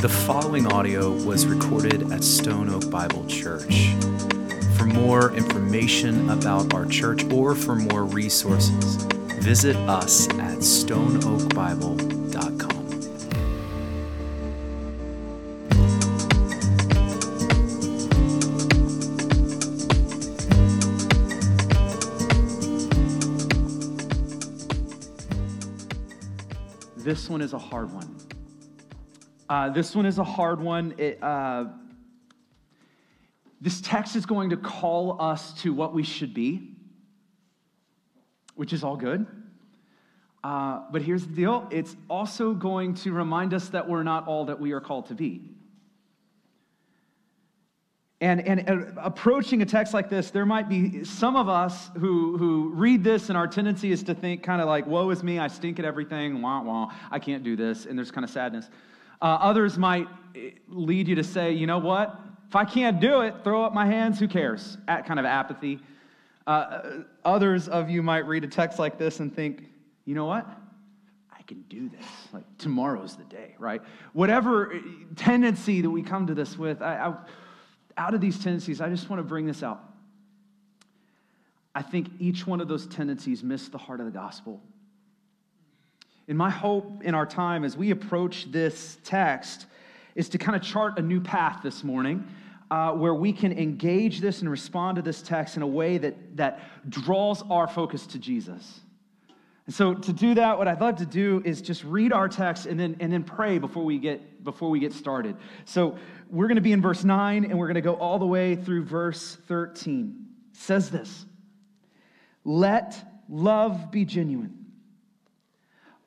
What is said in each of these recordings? The following audio was recorded at Stone Oak Bible Church. For more information about our church or for more resources, visit us at stoneoakbible.com. This one is a hard one. This text is going to call us to what we should be, which is all good. But here's the deal. It's also going to remind us that we're not all that we are called to be. And approaching a text like this, there might be some of us who read this, and our tendency is to think kind of like, woe is me, I stink at everything, wah, wah, I can't do this, and there's kind of sadness. Others might lead you to say, you know what, if I can't do it, throw up my hands, who cares, at kind of apathy. Others of you might read a text like this and think, you know what, I can do this, like tomorrow's the day, right? Whatever tendency that we come to this with, out of these tendencies, I just want to bring this out. I think each one of those tendencies miss the heart of the gospel. And my hope in our time as we approach this text is to kind of chart a new path this morning where we can engage this and respond to this text in a way that draws our focus to Jesus. And so to do that, what I'd love to do is just read our text and then pray before we get started. So we're going to be in verse 9, and we're going to go all the way through verse 13. It says this: let love be genuine.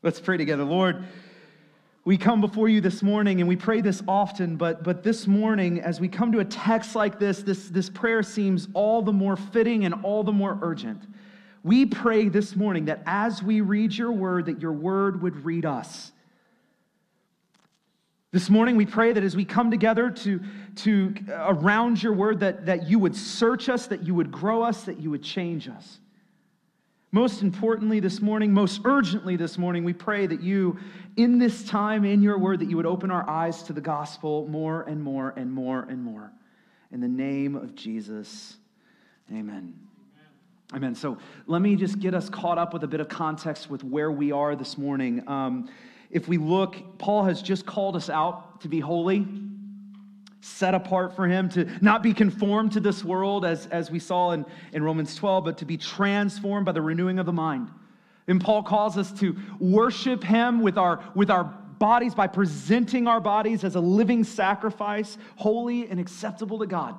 Let's pray together. Lord, we come before you this morning, and we pray this often, but this morning, as we come to a text like this prayer seems all the more fitting and all the more urgent. We pray this morning that as we read your word, that your word would read us. This morning, we pray that as we come together to around your word, that you would search us, that you would grow us, that you would change us. Most importantly this morning, most urgently this morning, we pray that you, in this time, in your word, that you would open our eyes to the gospel more and more and more and more. In the name of Jesus, amen. Amen. So let me just get us caught up with a bit of context with where we are this morning. If we look, Paul has just called us out to be holy, set apart for him, to not be conformed to this world as we saw in Romans 12, but to be transformed by the renewing of the mind. And Paul calls us to worship him with our bodies by presenting our bodies as a living sacrifice, holy and acceptable to God,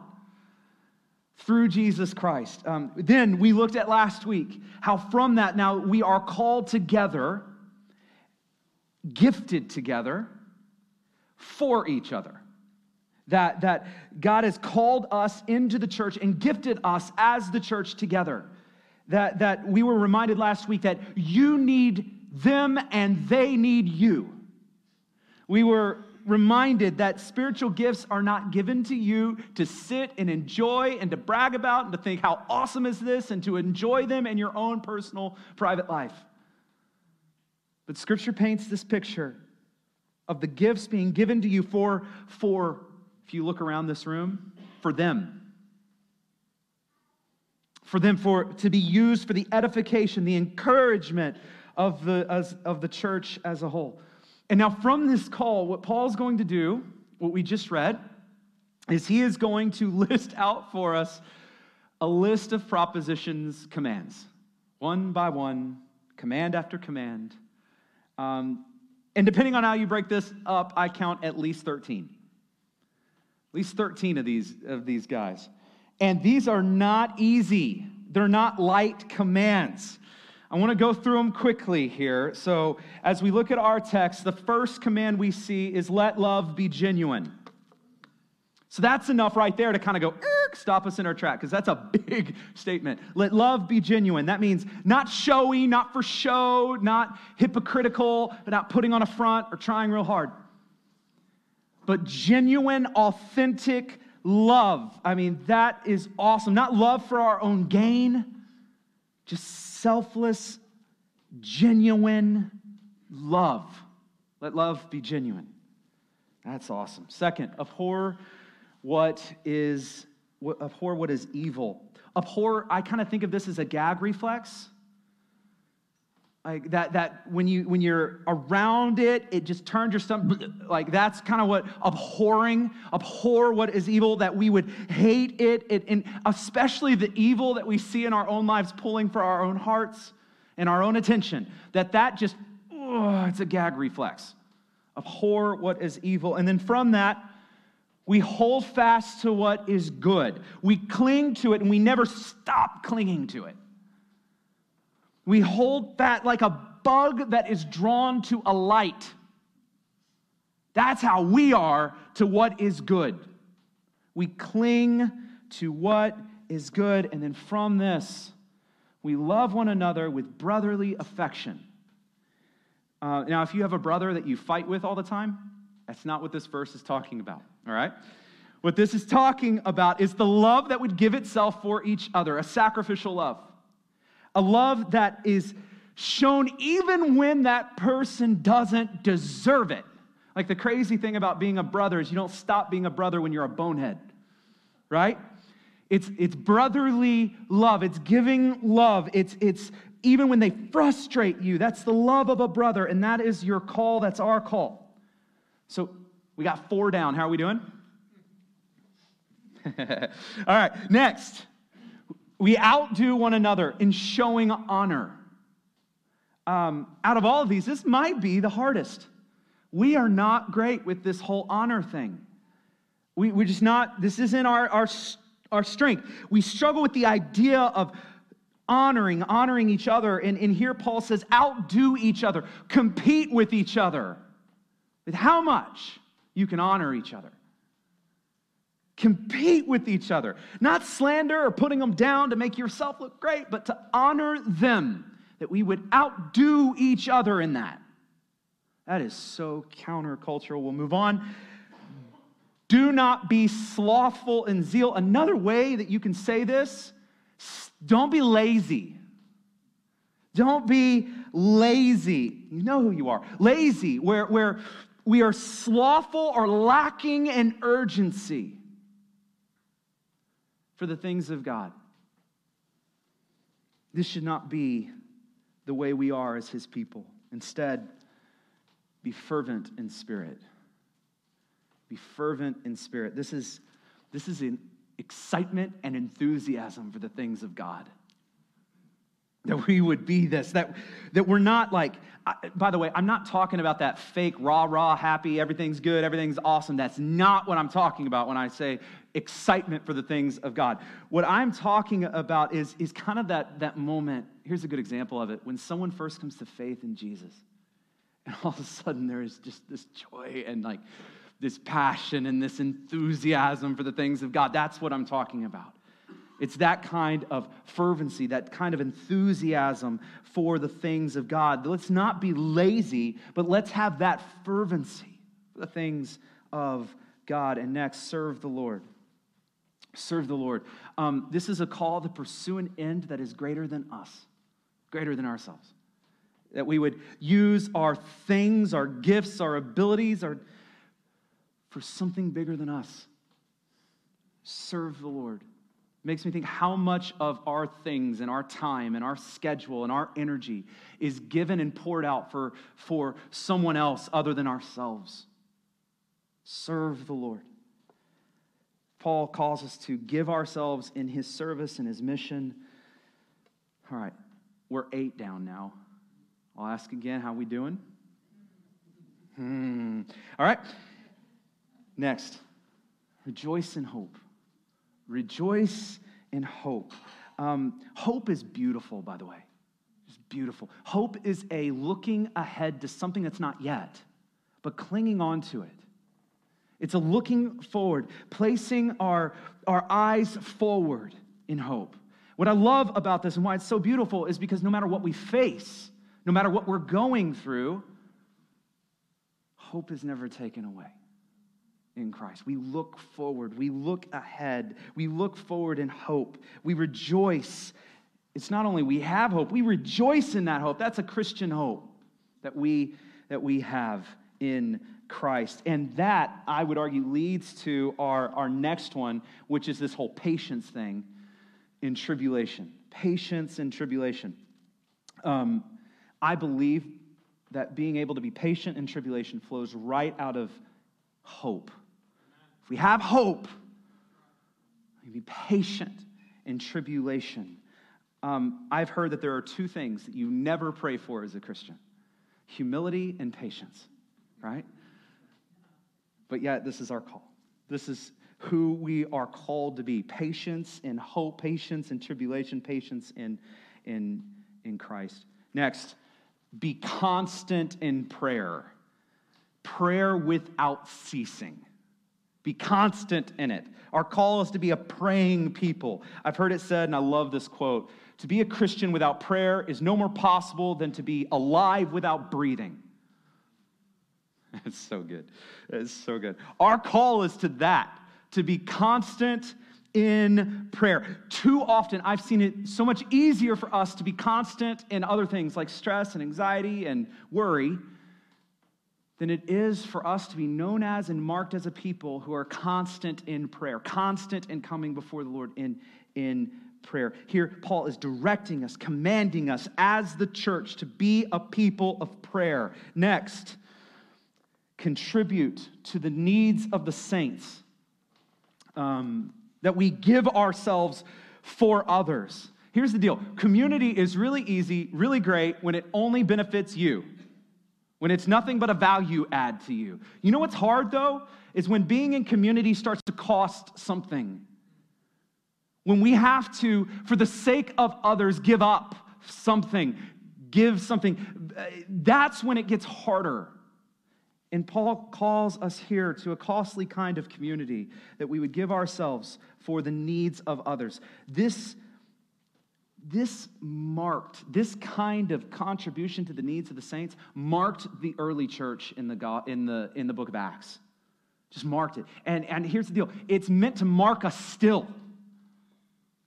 through Jesus Christ. Then we looked at last week how from that now we are called together, gifted together for each other. That God has called us into the church and gifted us as the church together. That we were reminded last week that you need them and they need you. We were reminded that spiritual gifts are not given to you to sit and enjoy and to brag about and to think how awesome is this and to enjoy them in your own personal private life. But Scripture paints this picture of the gifts being given to you for if you look around this room, for them. For them, to be used for the edification, the encouragement of the church as a whole. And now from this call, what Paul's going to do, what we just read, is he is going to list out for us a list of propositions, commands, one by one, command after command. And depending on how you break this up, I count at least 13. At least 13 of these guys. And these are not easy. They're not light commands. I want to go through them quickly here. So as we look at our text, the first command we see is let love be genuine. So that's enough right there to kind of go, stop us in our track, because that's a big statement. Let love be genuine. That means not showy, not for show, not hypocritical, but not putting on a front or trying real hard. But genuine, authentic love. I mean, that is awesome. Not love for our own gain, just selfless, genuine love. Let love be genuine. That's awesome. Second, abhor what is evil. Abhor, I kind of think of this as a gag reflex. Like that when you're around it, it just turns your stomach. Like that's kind of what abhorring, abhor what is evil, that we would hate it, and especially the evil that we see in our own lives pulling for our own hearts and our own attention. That just, it's a gag reflex. Abhor what is evil. And then from that, we hold fast to what is good. We cling to it, and we never stop clinging to it. We hold that like a bug that is drawn to a light. That's how we are to what is good. We cling to what is good, and then from this, we love one another with brotherly affection. Now, if you have a brother that you fight with all the time, that's not what this verse is talking about. All right? What this is talking about is the love that would give itself for each other, a sacrificial love, a love that is shown even when that person doesn't deserve it. Like the crazy thing about being a brother is you don't stop being a brother when you're a bonehead, right? It's brotherly love. It's giving love. It's even when they frustrate you. That's the love of a brother, and that is your call. That's our call. So we got 4 down. How are we doing? All right, next. We outdo one another in showing honor. Out of all of these, this might be the hardest. We are not great with this whole honor thing. We're just not, this isn't our strength. We struggle with the idea of honoring each other. And here Paul says, outdo each other. Compete with each other. With how much you can honor each other. Compete with each other. Not slander or putting them down to make yourself look great, but to honor them, that we would outdo each other in that. That is so countercultural. We'll move on. Do not be slothful in zeal. Another way that you can say this, don't be lazy. Don't be lazy. You know who you are. Lazy, where we are slothful or lacking in urgency for the things of God. This should not be the way we are as his people. Instead, be fervent in spirit. Be fervent in spirit. This is an excitement and enthusiasm for the things of God. That we would be this, that we're not like, by the way, I'm not talking about that fake rah-rah happy, everything's good, everything's awesome. That's not what I'm talking about when I say excitement for the things of God. What I'm talking about is kind of that moment, here's a good example of it, when someone first comes to faith in Jesus, and all of a sudden there is just this joy and like this passion and this enthusiasm for the things of God. That's what I'm talking about. It's that kind of fervency, that kind of enthusiasm for the things of God. Let's not be lazy, but let's have that fervency for the things of God. And next, serve the Lord. Serve the Lord. This is a call to pursue an end that is greater than us, greater than ourselves. That we would use our things, our gifts, our abilities, for something bigger than us. Serve the Lord. Makes me think how much of our things and our time and our schedule and our energy is given and poured out for someone else other than ourselves. Serve the Lord. Paul calls us to give ourselves in his service and his mission. All right, we're 8 down now. I'll ask again, how we doing? All right, next. Rejoice in hope. Rejoice in hope. Hope is beautiful, by the way. Just beautiful. Hope is a looking ahead to something that's not yet, but clinging on to it. It's a looking forward, placing our eyes forward in hope. What I love about this and why it's so beautiful is because no matter what we face, no matter what we're going through, hope is never taken away in Christ. We look forward. We look ahead. We look forward in hope. We rejoice. It's not only we have hope, we rejoice in that hope. That's a Christian hope that we have in Christ. And that, I would argue, leads to our next one, which is this whole patience thing in tribulation. Patience in tribulation. I believe that being able to be patient in tribulation flows right out of hope. If we have hope, we can be patient in tribulation. I've heard that there are two things that you never pray for as a Christian: humility and patience, right? But yet, this is our call. This is who we are called to be: patience in hope, patience in tribulation, patience in Christ. Next, be constant in prayer. Prayer without ceasing. Be constant in it. Our call is to be a praying people. I've heard it said, and I love this quote, to be a Christian without prayer is no more possible than to be alive without breathing. It's so good. It's so good. Our call is to that, to be constant in prayer. Too often, I've seen it so much easier for us to be constant in other things like stress and anxiety and worry than it is for us to be known as and marked as a people who are constant in prayer, constant in coming before the Lord in prayer. Here, Paul is directing us, commanding us as the church to be a people of prayer. Next, contribute to the needs of the saints, that we give ourselves for others. Here's the deal. Community is really easy, really great when it only benefits you, when it's nothing but a value add to you. You know what's hard, though, is when being in community starts to cost something. When we have to, for the sake of others, give up something, give something. That's when it gets harder. And Paul calls us here to a costly kind of community, that we would give ourselves for the needs of others. This kind of contribution to the needs of the saints marked the early church in the book of Acts. Just marked it. And here's the deal. It's meant to mark us still.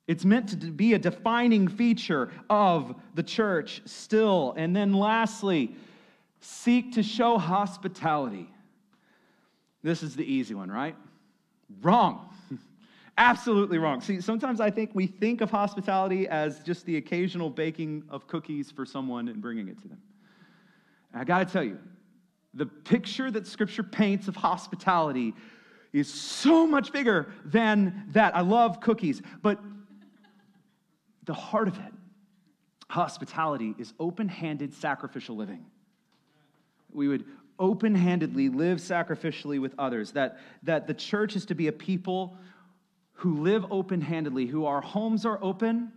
It's meant to be a defining feature of the church still. And then lastly, seek to show hospitality. This is the easy one, right? Wrong. Absolutely wrong. See, sometimes I think we think of hospitality as just the occasional baking of cookies for someone and bringing it to them. And I got to tell you, the picture that Scripture paints of hospitality is so much bigger than that. I love cookies, but the heart of it, hospitality, is open-handed sacrificial living. We would open-handedly live sacrificially with others, that the church is to be a people who live open-handedly, who our homes are open.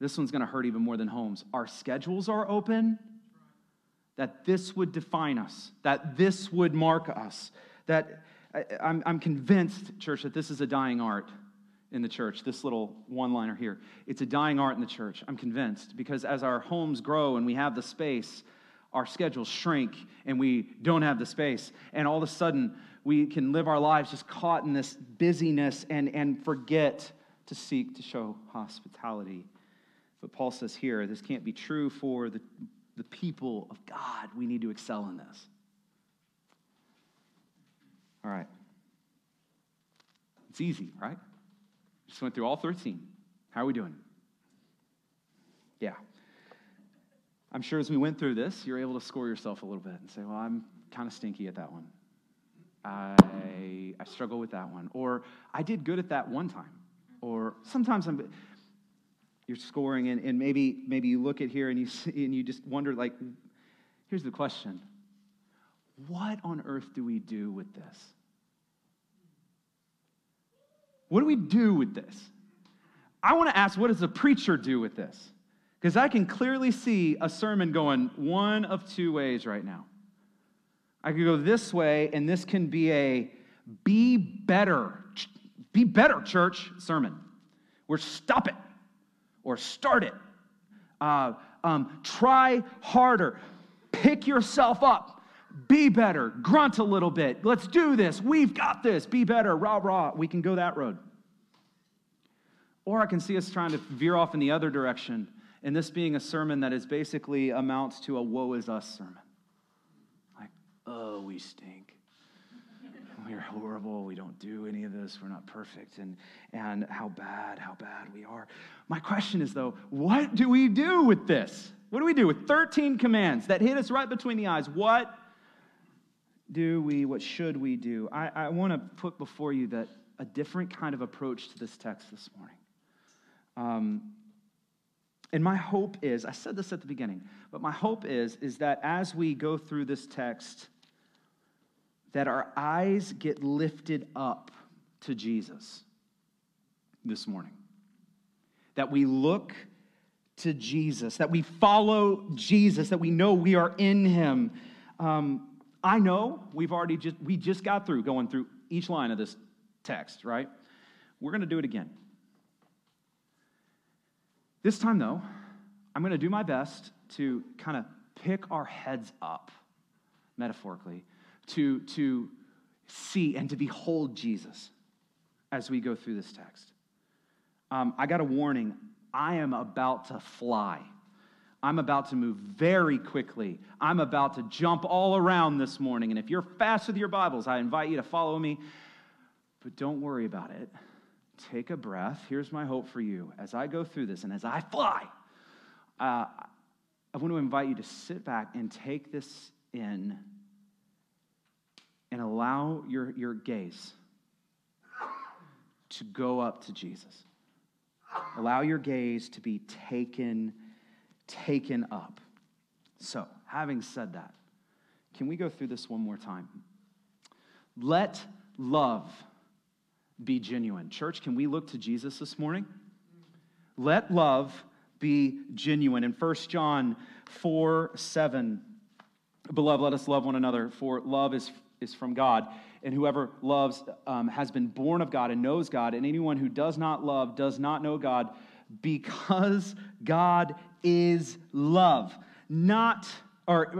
This one's going to hurt even more than homes. Our schedules are open. That this would define us. That this would mark us. That I'm convinced, church, that this is a dying art in the church. This little one-liner here. It's a dying art in the church. I'm convinced. Because as our homes grow and we have the space, our schedules shrink and we don't have the space. And all of a sudden, we can live our lives just caught in this busyness and forget to seek to show hospitality. But Paul says here, this can't be true for the people of God. We need to excel in this. All right. It's easy, right? Just went through all 13. How are we doing? Yeah. I'm sure as we went through this, you're able to score yourself a little bit and say, well, I'm kind of stinky at that one. I struggle with that one, or I did good at that one time, or sometimes you're scoring, and maybe you look at here and you see, and you just wonder, like, here's the question: what on earth do we do with this? What do we do with this? I want to ask, what does the preacher do with this? Because I can clearly see a sermon going one of two ways right now. I could go this way, and this can be a be better church sermon. Or stop it, or start it. Try harder. Pick yourself up. Be better. Grunt a little bit. Let's do this. We've got this. Be better. Rah, rah. We can go that road. Or I can see us trying to veer off in the other direction, and this being a sermon that is basically amounts to a woe is us sermon. Like, oh, we stink. We're horrible. We don't do any of this. We're not perfect. And how bad we are. My question is, though, what do we do with this? What do we do with 13 commands that hit us right between the eyes? What should we do? I want to put before you that a different kind of approach to this text this morning. And my hope is, I said this at the beginning, but my hope is that as we go through this text, that our eyes get lifted up to Jesus this morning. That we look to Jesus, that we follow Jesus, that we know we are in him. I know we just got through going through each line of this text, right? We're going to do it again. This time, though, I'm going to do my best to kind of pick our heads up, metaphorically, to see and to behold Jesus as we go through this text. I got a warning. I am about to fly. I'm about to move very quickly. I'm about to jump all around this morning. And if you're fast with your Bibles, I invite you to follow me. But don't worry about it. Take a breath. Here's my hope for you. As I go through this and as I fly, I want to invite you to sit back and take this in and allow your gaze to go up to Jesus. Allow your gaze to be taken up. So, having said that, can we go through this one more time? Let love be genuine. Church, can we look to Jesus this morning? Let love be genuine. In 1 John 4:7, beloved, let us love one another, for love is from God. And whoever loves has been born of God and knows God. And anyone who does not love does not know God, because God is love.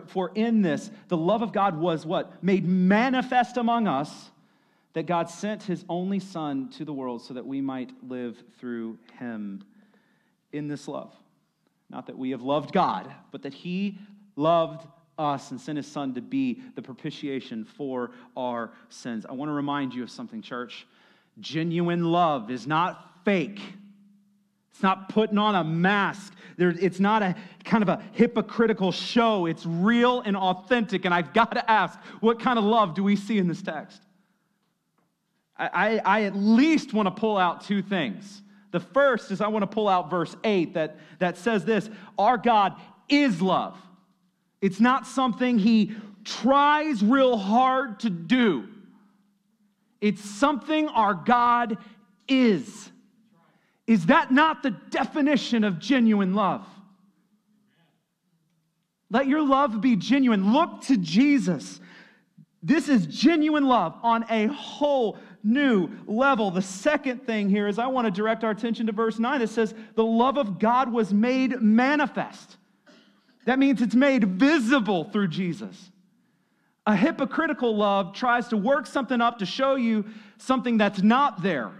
For in this, the love of God was what? Made manifest among us, that God sent his only Son to the world so that we might live through him. In this love, not that we have loved God, but that he loved us and sent his Son to be the propitiation for our sins. I want to remind you of something, church. Genuine love is not fake. It's not putting on a mask. It's not a kind of a hypocritical show. It's real and authentic. And I've got to ask, what kind of love do we see in this text? I at least want to pull out two things. The first is I want to pull out verse 8 that says this: our God is love. It's not something he tries real hard to do. It's something our God is. Is that not the definition of genuine love? Let your love be genuine. Look to Jesus. This is genuine love on a whole new level. The second thing here is I want to direct our attention to verse 9. It says, the love of God was made manifest. That means it's made visible through Jesus. A hypocritical love tries to work something up to show you something that's not there.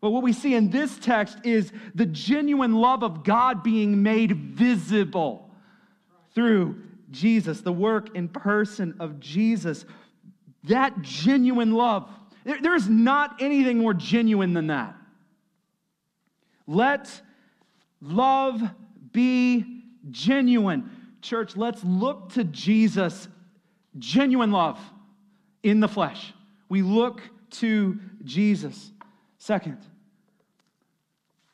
But what we see in this text is the genuine love of God being made visible through Jesus, the work and person of Jesus. That genuine love, there's not anything more genuine than that. Let love be genuine. Church, let's look to Jesus, genuine love in the flesh. We look to Jesus. Second,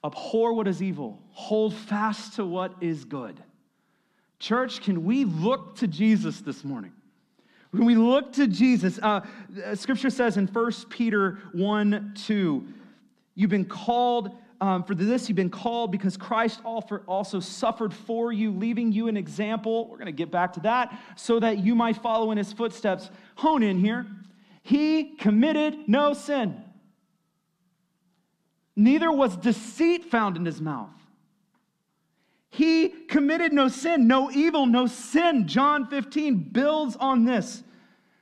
abhor what is evil. Hold fast to what is good. Church, can we look to Jesus this morning? When we look to Jesus, Scripture says in 1 Peter 1:2, you've been called For this you've been called, because Christ also suffered for you, leaving you an example. We're going to get back to that. So that you might follow in his footsteps. Hone in here. He committed no sin. Neither was deceit found in his mouth. He committed no sin, no evil, no sin. John 15 builds on this.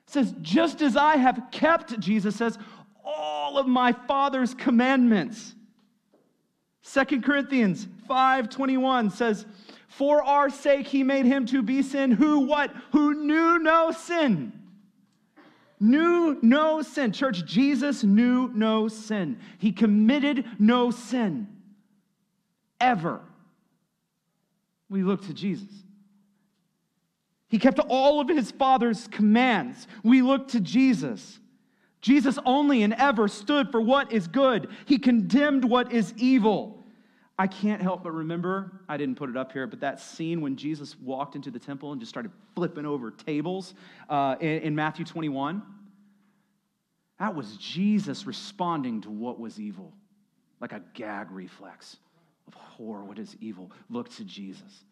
It says, just as I have kept, Jesus says, all of my Father's commandments. 2 Corinthians 5:21 says, for our sake he made him to be sin, who what? Who knew no sin. Knew no sin. Church, Jesus knew no sin. He committed no sin. Ever. We look to Jesus. He kept all of his Father's commands. We look to Jesus. Jesus only and ever stood for what is good. He condemned what is evil. I can't help but remember, I didn't put it up here, but that scene when Jesus walked into the temple and just started flipping over tables in Matthew 21. That was Jesus responding to what was evil, like a gag reflex of horror. What is evil? Look to Jesus.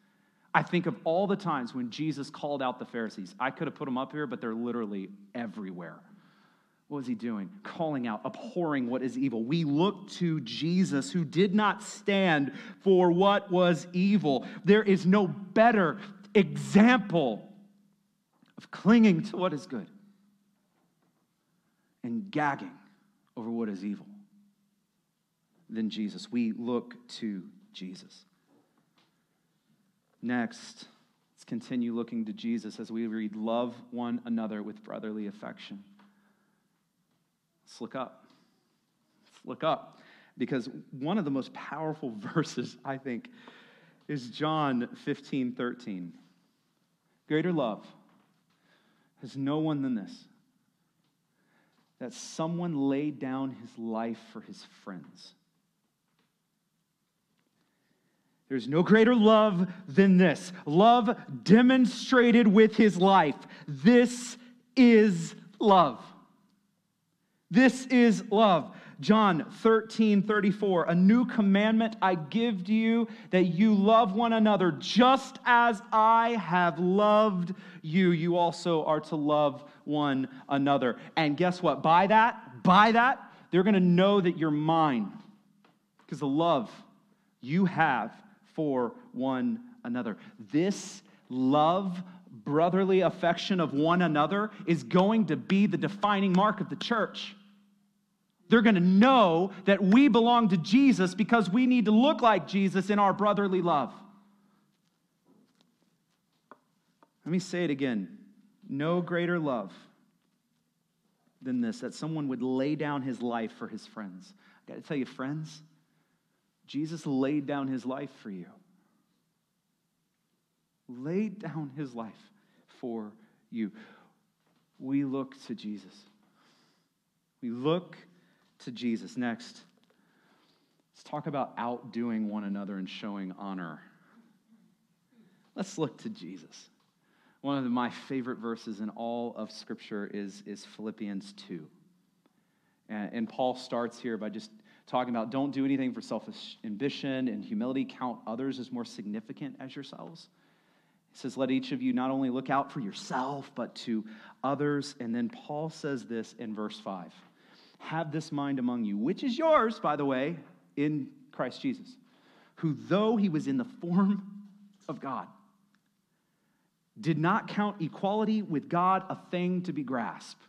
I think of all the times when Jesus called out the Pharisees. I could have put them up here, but they're literally everywhere. What was he doing? Calling out, abhorring what is evil. We look to Jesus, who did not stand for what was evil. There is no better example of clinging to what is good and gagging over what is evil than Jesus. We look to Jesus. Next, let's continue looking to Jesus as we read, love one another with brotherly affection. Let's look up. Let's look up. Because one of the most powerful verses, I think, is John 15:13. Greater love has no one than this, that someone laid down his life for his friends. There's no greater love than this. Love demonstrated with his life. This is love. This is love. John 13:34, a new commandment I give to you, that you love one another just as I have loved you. You also are to love one another. And guess what? By that, they're going to know that you're mine, because the love you have for one another. This love, brotherly affection of one another, is going to be the defining mark of the church. They're going to know that we belong to Jesus because we need to look like Jesus in our brotherly love. Let me say it again. No greater love than this, that someone would lay down his life for his friends. I got to tell you, friends, Jesus laid down his life for you. Laid down his life for you. We look to Jesus. We look to Jesus. Next, let's talk about outdoing one another and showing honor. Let's look to Jesus. One of my favorite verses in all of Scripture is Philippians 2. And Paul starts here by just talking about, don't do anything for selfish ambition and humility. Count others as more significant as yourselves. It says, let each of you not only look out for yourself, but to others. And then Paul says this in verse 5. Have this mind among you, which is yours, by the way, in Christ Jesus, who, though he was in the form of God, did not count equality with God a thing to be grasped.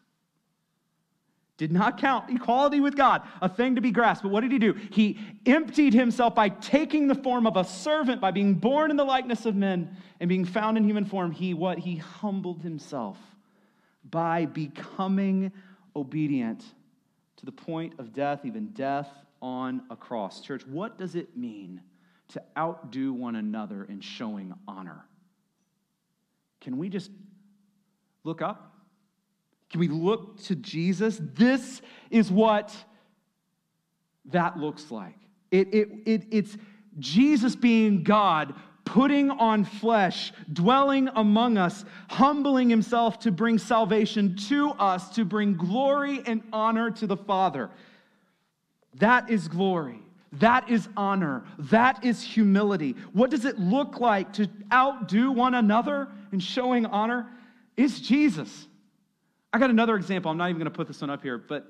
Did not count equality with God a thing to be grasped. But what did he do? He emptied himself by taking the form of a servant, by being born in the likeness of men and being found in human form. He humbled himself by becoming obedient to the point of death, even death on a cross. Church, what does it mean to outdo one another in showing honor? Can we just look up? Can we look to Jesus? This is what that looks like. It's Jesus being God, putting on flesh, dwelling among us, humbling himself to bring salvation to us, to bring glory and honor to the Father. That is glory. That is honor. That is humility. What does it look like to outdo one another in showing honor? It's Jesus. I got another example. I'm not even going to put this one up here, but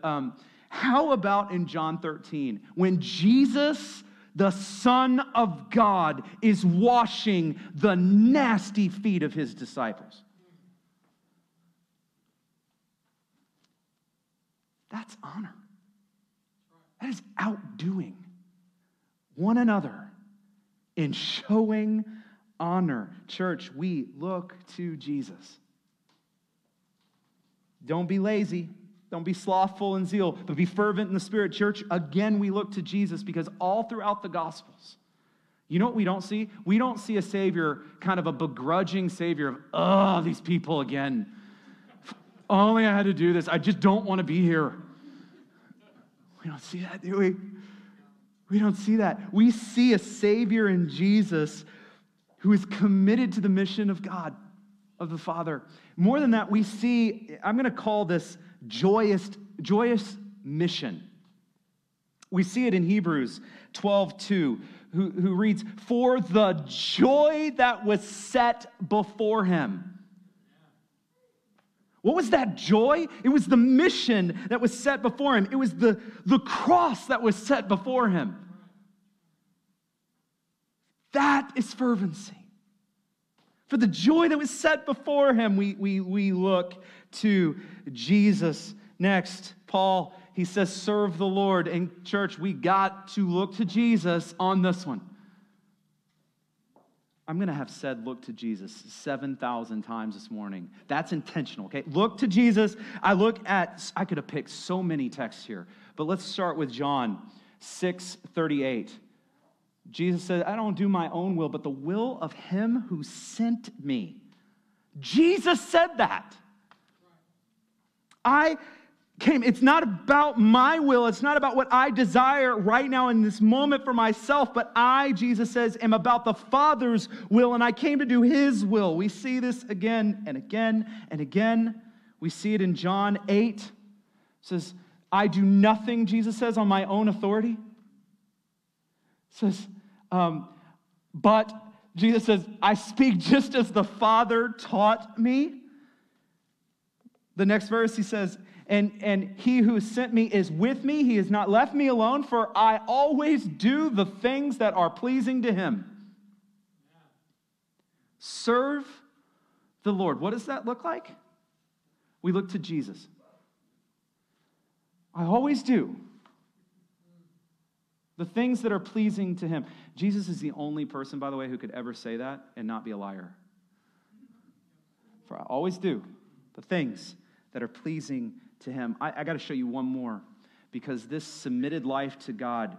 how about in John 13, when Jesus, the Son of God, is washing the nasty feet of his disciples? That's honor. That is outdoing one another in showing honor. Church, we look to Jesus. Don't be lazy. Don't be slothful in zeal, but be fervent in the Spirit. Church, again, we look to Jesus because all throughout the Gospels, you know what we don't see? We don't see a Savior, kind of a begrudging Savior of, oh, these people again. If only I had to do this. I just don't want to be here. We don't see that, do we? We don't see that. We see a Savior in Jesus who is committed to the mission of God, of the Father. More than that, we see, I'm going to call this joyous mission. We see it in Hebrews 12:2, who reads, "For the joy that was set before him." What was that joy? It was the mission that was set before him. It was the cross that was set before him. That is fervency. For the joy that was set before him, we look to Jesus. Next, Paul, he says, serve the Lord. And church, we got to look to Jesus on this one. I'm going to have said look to Jesus 7,000 times this morning. That's intentional, okay? Look to Jesus. I could have picked so many texts here, but let's start with John 6:38. Jesus said, I don't do my own will, but the will of him who sent me. Jesus said that. I came. It's not about my will. It's not about what I desire right now in this moment for myself, but I, Jesus says, am about the Father's will, and I came to do his will. We see this again and again and again. We see it in John 8. It says, I do nothing, Jesus says, on my own authority. It says, but Jesus says, I speak just as the Father taught me. The next verse, he says, And he who sent me is with me. He has not left me alone, for I always do the things that are pleasing to him. Yeah. Serve the Lord. What does that look like? We look to Jesus. I always do the things that are pleasing to him. Jesus is the only person, by the way, who could ever say that and not be a liar. For I always do the things that are pleasing to him. I got to show you one more, because this submitted life to God,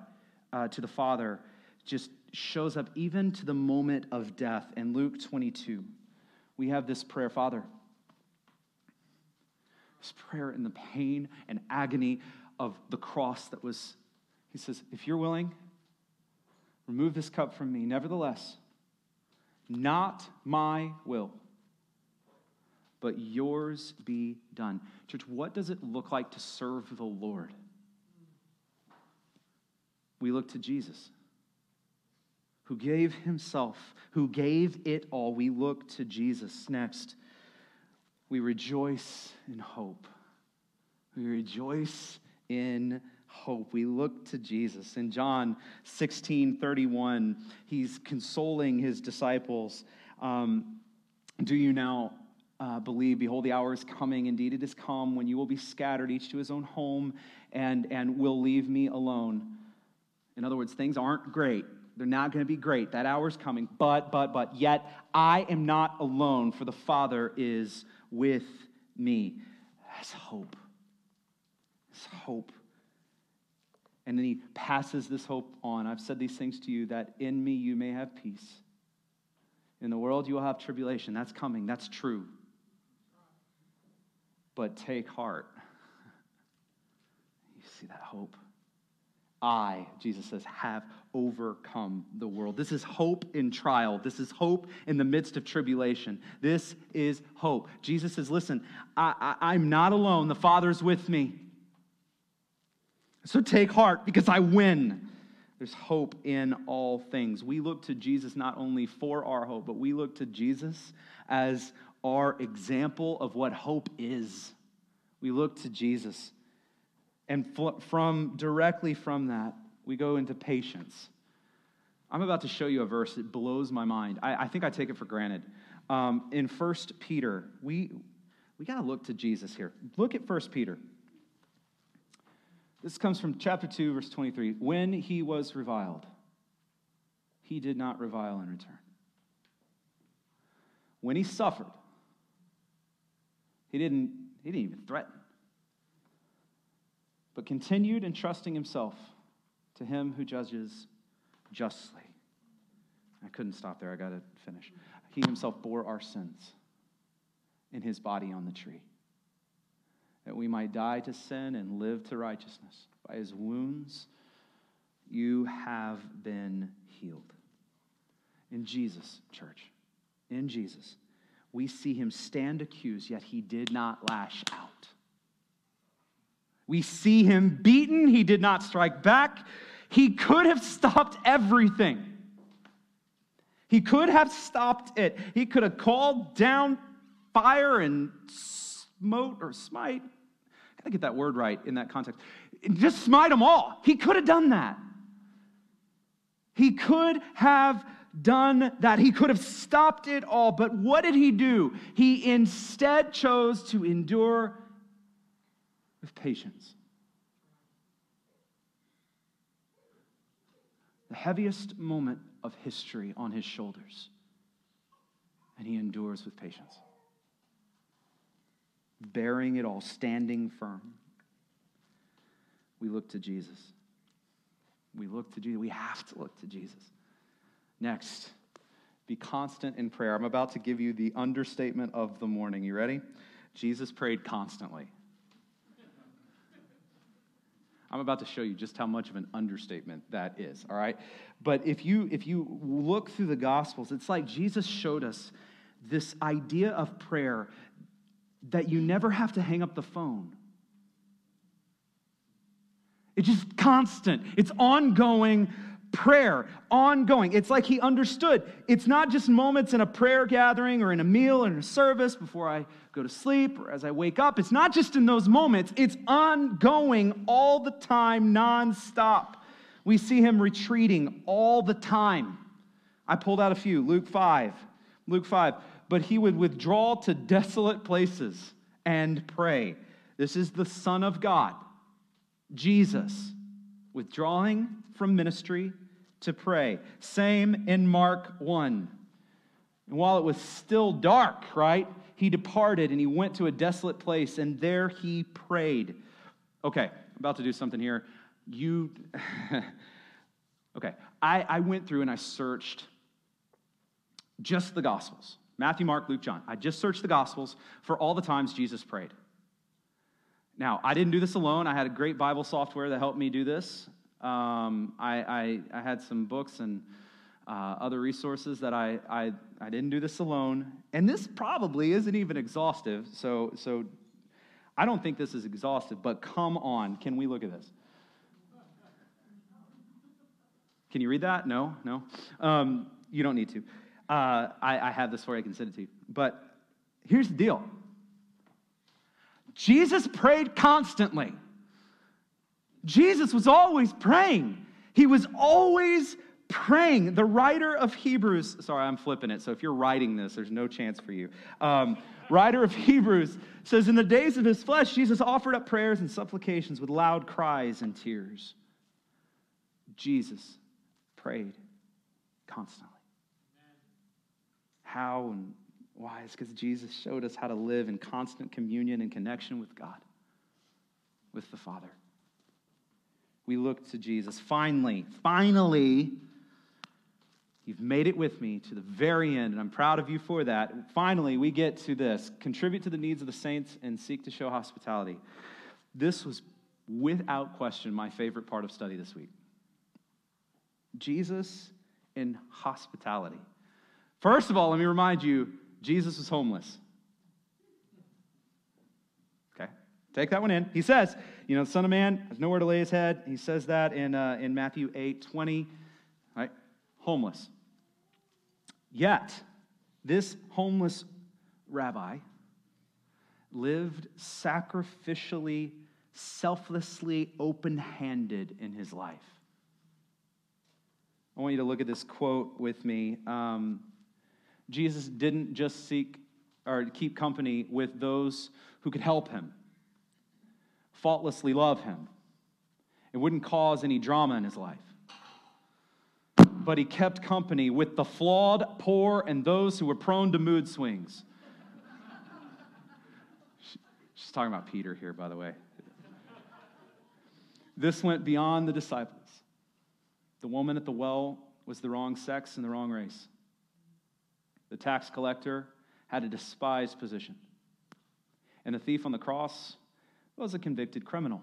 to the Father, just shows up even to the moment of death. In Luke 22, we have this prayer, Father. This prayer in the pain and agony of the cross that was, he says, if you're willing, remove this cup from me. Nevertheless, not my will, but yours be done. Church, what does it look like to serve the Lord? We look to Jesus, who gave himself, who gave it all. We look to Jesus. Next, we rejoice in hope. We rejoice in hope. We look to Jesus. In John 16:31, he's consoling his disciples. Do you now believe? Behold, the hour is coming, indeed it is come, when you will be scattered, each to his own home, and will leave me alone. In other words, things aren't great. They're not going to be great. That hour is coming, but, yet I am not alone, for the Father is with me. That's hope. That's hope. And then he passes this hope on. I've said these things to you, that in me you may have peace. In the world you will have tribulation. That's coming. That's true. But take heart. You see that hope? I, Jesus says, have overcome the world. This is hope in trial. This is hope in the midst of tribulation. This is hope. Jesus says, listen, I'm not alone. The Father's with me. So take heart, because I win. There's hope in all things. We look to Jesus not only for our hope, but we look to Jesus as our example of what hope is. We look to Jesus. And directly from that, we go into patience. I'm about to show you a verse that blows my mind. I think I take it for granted. In 1 Peter, we got to look to Jesus here. Look at 1 Peter. This comes from chapter 2, verse 23. When he was reviled, he did not revile in return. When he suffered, he didn't even threaten, but continued entrusting himself to him who judges justly. I couldn't stop there. I got to finish. He himself bore our sins in his body on the tree, that we might die to sin and live to righteousness. By his wounds, you have been healed. In Jesus, church, in Jesus, we see him stand accused, yet he did not lash out. We see him beaten, he did not strike back. He could have stopped everything. He could have stopped it. He could have called down fire and smote or smite. I gotta get that word right in that context. Just smite them all. He could have done that. He could have done that. He could have stopped it all. But what did he do? He instead chose to endure with patience. The heaviest moment of history on his shoulders. And he endures with patience. Bearing it all, standing firm. We look to Jesus. We look to Jesus. We have to look to Jesus. Next, be constant in prayer. I'm about to give you the understatement of the morning. You ready? Jesus prayed constantly. I'm about to show you just how much of an understatement that is, all right? But if you look through the Gospels, it's like Jesus showed us this idea of prayer that you never have to hang up the phone. It's just constant. It's ongoing prayer, ongoing. It's like he understood. It's not just moments in a prayer gathering or in a meal or in a service before I go to sleep or as I wake up. It's not just in those moments. It's ongoing all the time, nonstop. We see him retreating all the time. I pulled out a few. Luke 5. But he would withdraw to desolate places and pray. This is the Son of God, Jesus, withdrawing from ministry to pray. Same in Mark 1. And while it was still dark, right, he departed and he went to a desolate place, and there he prayed. Okay, I'm about to do something here. Okay, I went through and I searched just the Gospels. Matthew, Mark, Luke, John. I just searched the Gospels for all the times Jesus prayed. Now, I didn't do this alone. I had a great Bible software that helped me do this. I had some books and other resources that I didn't do this alone. And this probably isn't even exhaustive. So I don't think this is exhaustive, but come on. Can we look at this? Can you read that? No. You don't need to. I have this for you. I can send it to you. But here's the deal. Jesus prayed constantly. Jesus was always praying. He was always praying. The writer of Hebrews, sorry, I'm flipping it, so if you're writing this, there's no chance for you. Writer of Hebrews says, in the days of his flesh, Jesus offered up prayers and supplications with loud cries and tears. Jesus prayed constantly. How and why? It's because Jesus showed us how to live in constant communion and connection with God, with the Father. We look to Jesus. Finally, you've made it with me to the very end, and I'm proud of you for that. Finally, we get to this. Contribute to the needs of the saints and seek to show hospitality. This was, without question, my favorite part of study this week. Jesus and hospitality. First of all, let me remind you, Jesus was homeless. Okay? Take that one in. He says, you know, the Son of Man has nowhere to lay his head. He says that in Matthew 8:20, right? Homeless. Yet, this homeless rabbi lived sacrificially, selflessly, open-handed in his life. I want you to look at this quote with me. Jesus didn't just seek or keep company with those who could help him, faultlessly love him. It wouldn't cause any drama in his life. But he kept company with the flawed, poor, and those who were prone to mood swings. She's talking about Peter here, by the way. This went beyond the disciples. The woman at the well was the wrong sex and the wrong race. The tax collector had a despised position. And the thief on the cross was a convicted criminal.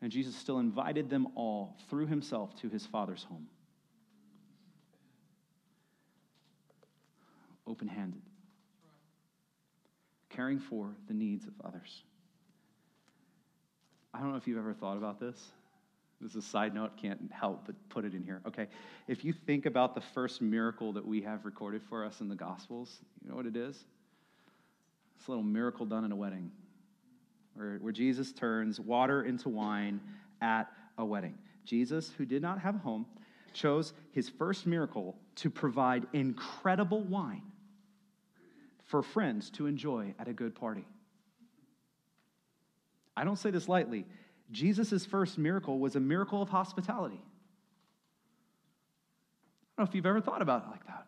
And Jesus still invited them all through himself to his Father's home. Open-handed, caring for the needs of others. I don't know if you've ever thought about this. This is a side note, can't help but put it in here. Okay, if you think about the first miracle that we have recorded for us in the Gospels, you know what it is? It's a little miracle done at a wedding, where Jesus turns water into wine at a wedding. Jesus, who did not have a home, chose his first miracle to provide incredible wine for friends to enjoy at a good party. I don't say this lightly. Jesus' first miracle was a miracle of hospitality. I don't know if you've ever thought about it like that.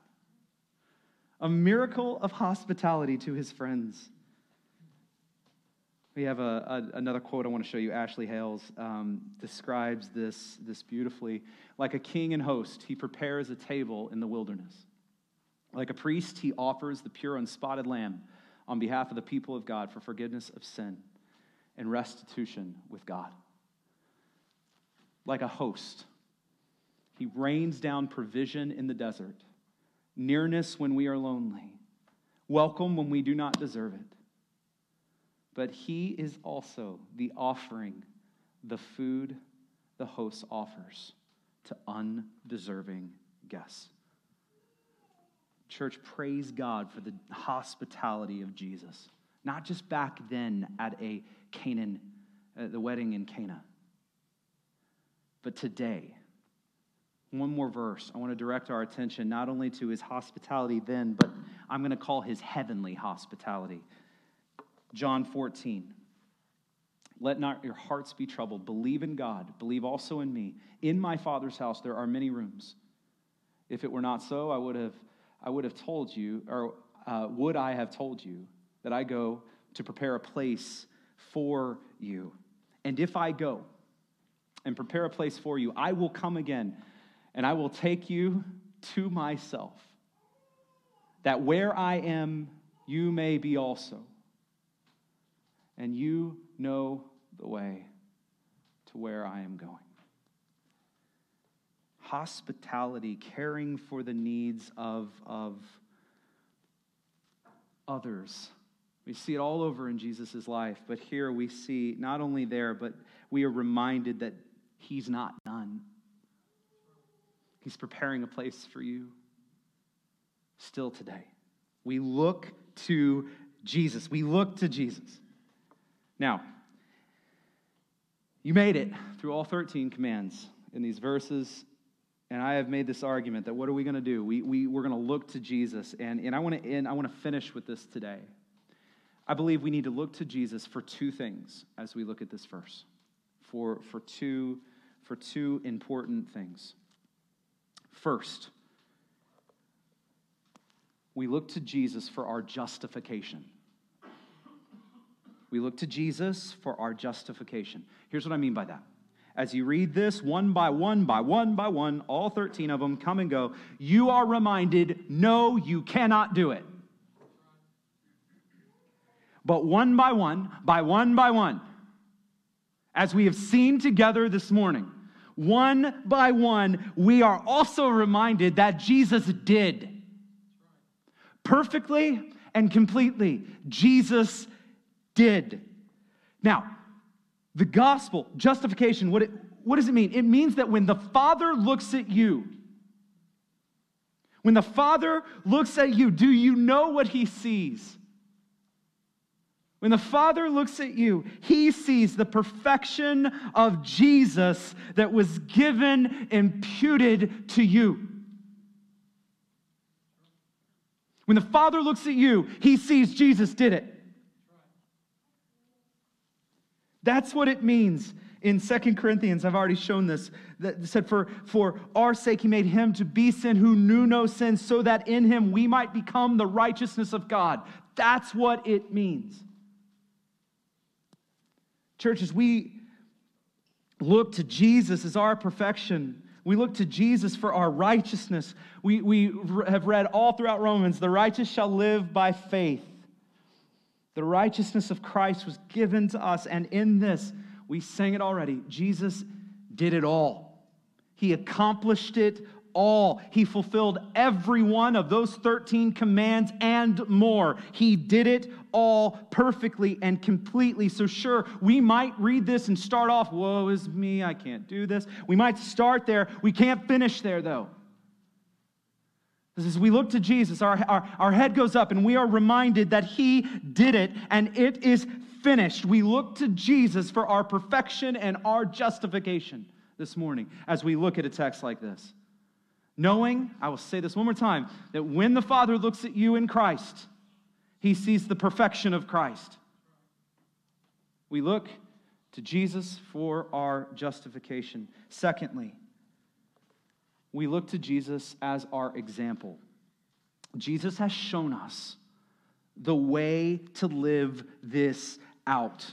A miracle of hospitality to his friends. We have another quote I want to show you. Ashley Hales describes this beautifully. Like a king and host, he prepares a table in the wilderness. Like a priest, he offers the pure, unspotted lamb on behalf of the people of God for forgiveness of sin and restitution with God. Like a host, he rains down provision in the desert, nearness when we are lonely, welcome when we do not deserve it. But he is also the offering, the food the host offers to undeserving guests. Church, praise God for the hospitality of Jesus. Not just back then at the wedding in Cana, but today. One more verse. I want to direct our attention not only to his hospitality then, but I'm going to call his heavenly hospitality. John 14. Let not your hearts be troubled. Believe in God. Believe also in me. In my Father's house there are many rooms. If it were not so, would I have told you that I go to prepare a place for you? And if I go and prepare a place for you, I will come again and I will take you to myself, that where I am, you may be also. And you know the way to where I am going. Hospitality, caring for the needs of others. We see it all over in Jesus' life, but here we see not only there, but we are reminded that he's not done. He's preparing a place for you still today. We look to Jesus. We look to Jesus. Now, you made it through all 13 commands in these verses, and I have made this argument that what are we going to do? We're going to look to Jesus, and I want to finish with this today. I believe we need to look to Jesus for two things as we look at this verse, for two important things. First, we look to Jesus for our justification. We look to Jesus for our justification. Here's what I mean by that. As you read this one by one, all 13 of them come and go, you are reminded, no, you cannot do it. But one by one, as we have seen together this morning, one by one, we are also reminded that Jesus did. Perfectly and completely, Jesus did. Now, the gospel, justification, what does it mean? It means that when the Father looks at you, do you know what he sees? When the Father looks at you, he sees the perfection of Jesus that was given, imputed to you. When the Father looks at you, he sees Jesus did it. That's what it means. In 2 Corinthians, I've already shown this, that said, for our sake he made him to be sin who knew no sin, so that in him we might become the righteousness of God. That's what it means. Churches, we look to Jesus as our perfection. We look to Jesus for our righteousness. We have read all throughout Romans, the righteous shall live by faith. The righteousness of Christ was given to us, and in this, we sang it already. Jesus did it all. He accomplished it all. He fulfilled every one of those 13 commands and more. He did it all perfectly and completely. So sure, we might read this and start off, woe is me, I can't do this. We might start there. We can't finish there though. As we look to Jesus, our head goes up and we are reminded that he did it and it is finished. We look to Jesus for our perfection and our justification this morning as we look at a text like this. Knowing, I will say this one more time, that when the Father looks at you in Christ, he sees the perfection of Christ. We look to Jesus for our justification. Secondly, we look to Jesus as our example. Jesus has shown us the way to live this out.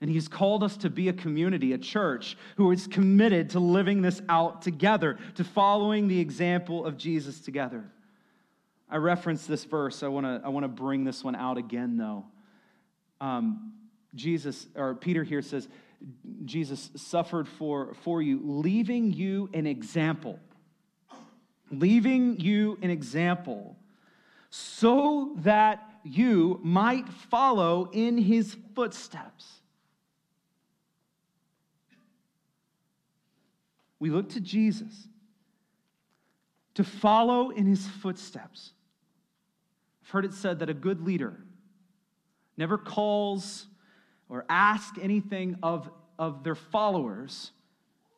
And he's called us to be a community, a church, who is committed to living this out together, to following the example of Jesus together. I referenced this verse. I want to bring this one out again, though. Peter here says, Jesus suffered for you, leaving you an example. Leaving you an example so that you might follow in his footsteps. We look to Jesus to follow in his footsteps. I've heard it said that a good leader never calls or asks anything of their followers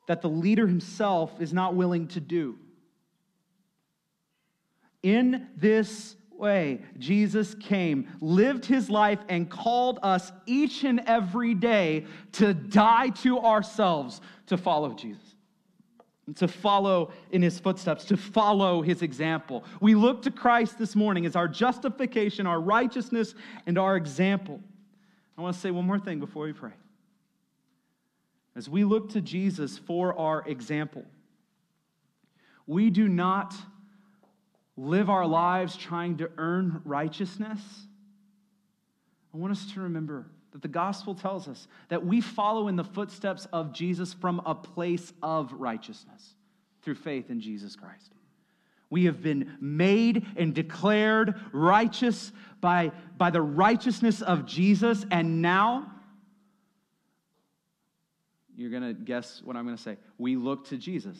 that the leader himself is not willing to do. In this way, Jesus came, lived his life, and called us each and every day to die to ourselves, to follow Jesus, to follow in his footsteps, to follow his example. We look to Christ this morning as our justification, our righteousness, and our example. I want to say one more thing before we pray. As we look to Jesus for our example, we do not live our lives trying to earn righteousness. I want us to remember that the gospel tells us that we follow in the footsteps of Jesus from a place of righteousness through faith in Jesus Christ. We have been made and declared righteous by the righteousness of Jesus, and now, you're going to guess what I'm going to say, we look to Jesus.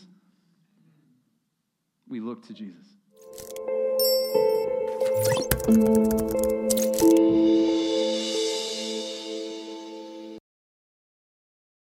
We look to Jesus.